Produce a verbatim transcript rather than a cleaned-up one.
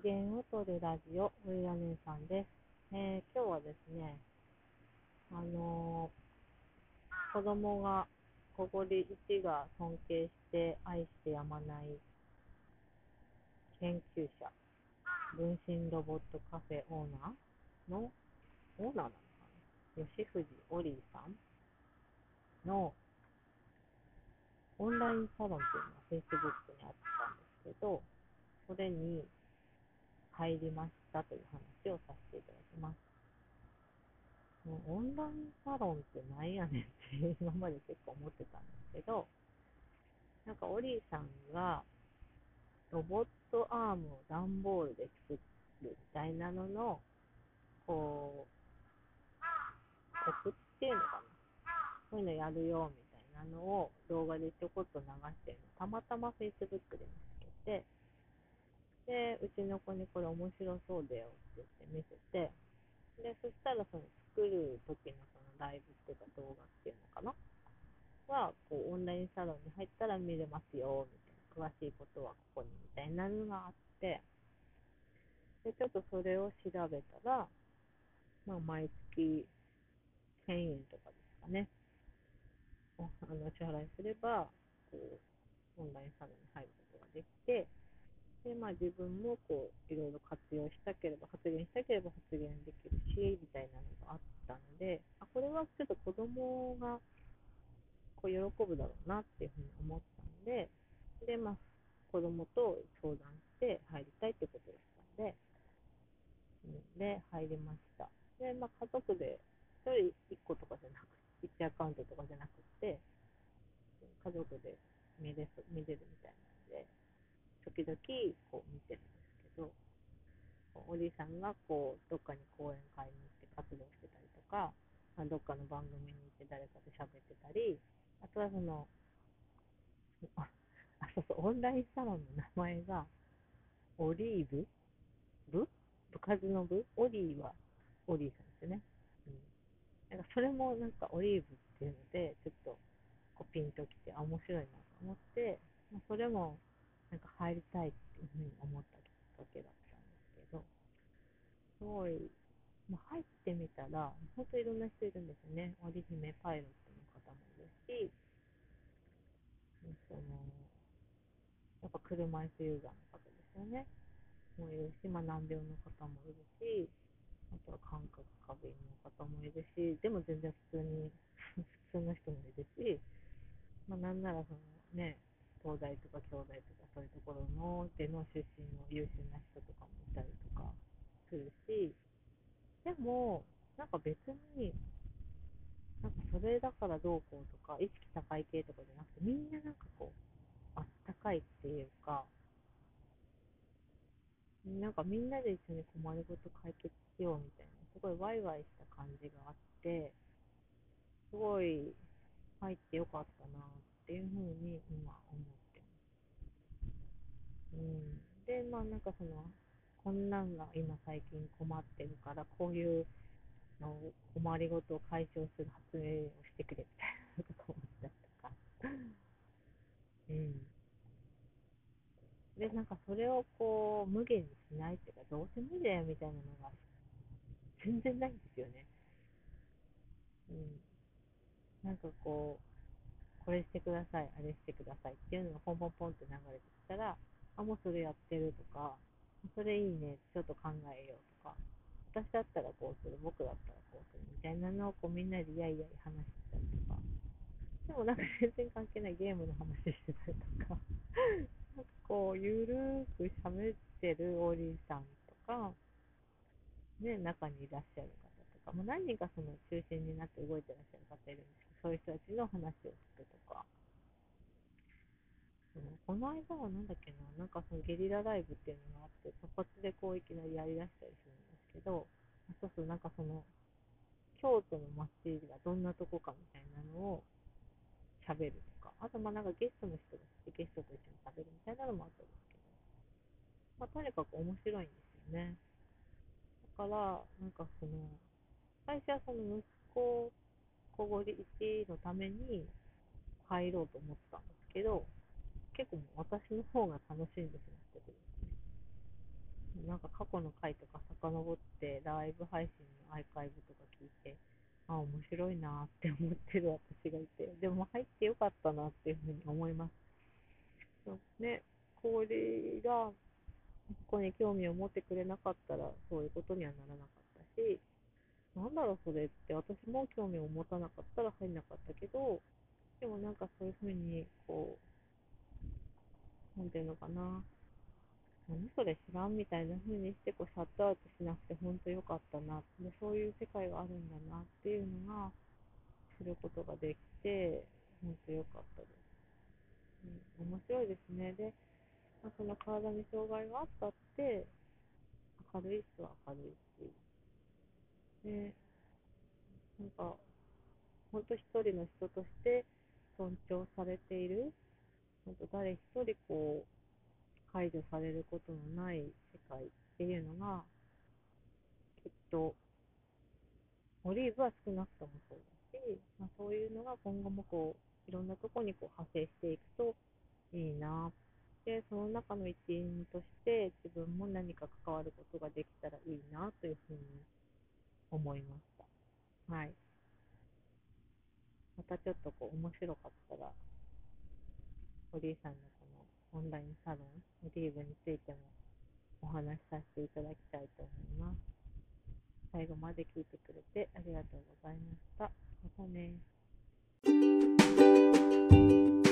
機嫌を取るラジオ、上田姉さんです。えー、今日はですね、あのー、子供がここで一が尊敬して愛してやまない研究者、分身ロボットカフェオーナーのオーナーなのかな、吉藤オリーさんのオンラインサロンというのが フェイスブック にあったんですけど、それに入りましたという話をさせていただきます。もうオンラインサロンってなんやねんって今まで結構思ってたんですけど、なんかオリーさんがロボットアームを段ボールで作るみたいなののこうコツっていうのかな、そういうのやるよみたいなのを動画でちょこっと流してるのたまたま フェイスブック で見つけて、で、うちの子にこれ面白そうだよって言って見せて、で、そしたらその作る時のそのライブっていうか動画っていうのかなは、こうオンラインサロンに入ったら見れますよ、みたいな、詳しいことはここにみたいなのがあって、で、ちょっとそれを調べたら、まあ、毎月せんえんとかですかね、お支払いすれば、こう、オンラインサロンに入ることができて、でまあ、自分もこういろいろ活用したければ発言したければ発言できるしみたいなのがあったので、あこれはちょっと子供がこう喜ぶだろうなっていうふうに思ったので、で、まあ、子供と相談して入りたいってことでしたので、うん、で入りました。で、まあ、家族でひとりいっことかじゃなくていちアカウントとかじゃなくて家族で見れる、見れるみたいなので時々こう見てるんですけど、おじさんがこうどっかに講演会に行って活動してたりとか、まあ、どっかの番組に行って誰かと喋ってたり、あとはそのあそうそうオンラインサロンの名前がオリーブ部部活の部オリーはオリーさんですよね、うん、なんかそれもなんかオリーブっていうのでちょっとこうピンときて、あ面白いなと思って、まあ、それもなんか入りたいっていうふうに思ったきっかけだったんですけど、すごい、まあ、入ってみたら本当にいろんな人いるんですよね。織姫パイロットの方もいるし、そのやっぱ車椅子ユーザーの方ですよねもいるし、まあ、難病の方もいるし、あとは感覚過敏の方もいるし、でも全然普通に普通の人もいるし、まあ、なんならそのね東大とか京大とかそういうところの芸能出身の優秀な人とかもいたりとかするし、でもなんか別になんかそれだからどうこうとか意識高い系とかじゃなくて、みんななんかこうあったかいっていうか、なんかみんなで一緒に困りごと解決しようみたいなすごいワイワイした感じがあって、すごい入ってよかったなっていうふうに今思ってます。うん、でまあなんかそのこんなんが今最近困ってるからこういうの困りごとを解消する発明をしてくれみたいなとか思ったりとか、うん、でなんかそれをこう無限にしないっていうかどうせ無理だよみたいなのが全然ないんですよね。うん、なんかこうこれしてください、あれしてくださいっていうのがポンポンポンって流れてきたら、あ、もうそれやってるとか、それいいね、ちょっと考えようとか、私だったらこうする、僕だったらこうするみたいなのをこうみんなでやいやい話してたりとか、でもなんか全然関係ないゲームの話してたりとか、なんかこうゆるーく喋ってるオリーさんとか、ね、中にいらっしゃる方とか、もう何人かその中心になって動いてらっしゃる方いるんですけど、そういう人たちの話を聞くとか、うん、この間はなんだっけな、なんかそのゲリラライブっていうのがあって、そこでこういきなりやりだしたりするんですけど、そうそう、なんかその、京都の街がどんなとこかみたいなのを喋るとか、あとまあなんかゲストの人が来て、ゲストと一緒に食べるみたいなのもあったんですけど、まあとにかく面白いんですよね。だから、なんかその、最初はその息子小堀一のために入ろうと思ってたんですけど、結構もう私の方が楽しいんですよ、ね。なんか過去の回とか遡ってライブ配信のアーカイブとか聞いて、あ、面白いなって思ってる私がいて、でも入ってよかったなっていうふうに思います。そうね、これがここに興味を持ってくれなかったらそういうことにはならなかったし、なんだろうそれって、私も興味を持たなかったら入んなかったけど、でもなんかそういうふうにこう、なんていうのかな、何それ知らんみたいな風にしてこうシャットアウトしなくて本当良かったな、でそういう世界があるんだなっていうのが知ることができて本当良かったです、うん、面白いですね。で、まあ、その体に障害があったって明るい人は明るいし、でなんか本当一人の人として尊重されている、本当誰一人こう解除されることのない世界っていうのが、きっとオリーブは少なくともそうだし、まあ、そういうのが今後もこういろんなところにこう派生していくといいな。で、その中の一員として自分も何か関わることができたらいいなというふうに思いました。はい。またちょっとこう面白かったら、オリーさんのこのオンラインサロン、オリーブについてもお話しさせていただきたいと思います。最後まで聞いてくれてありがとうございました。またね。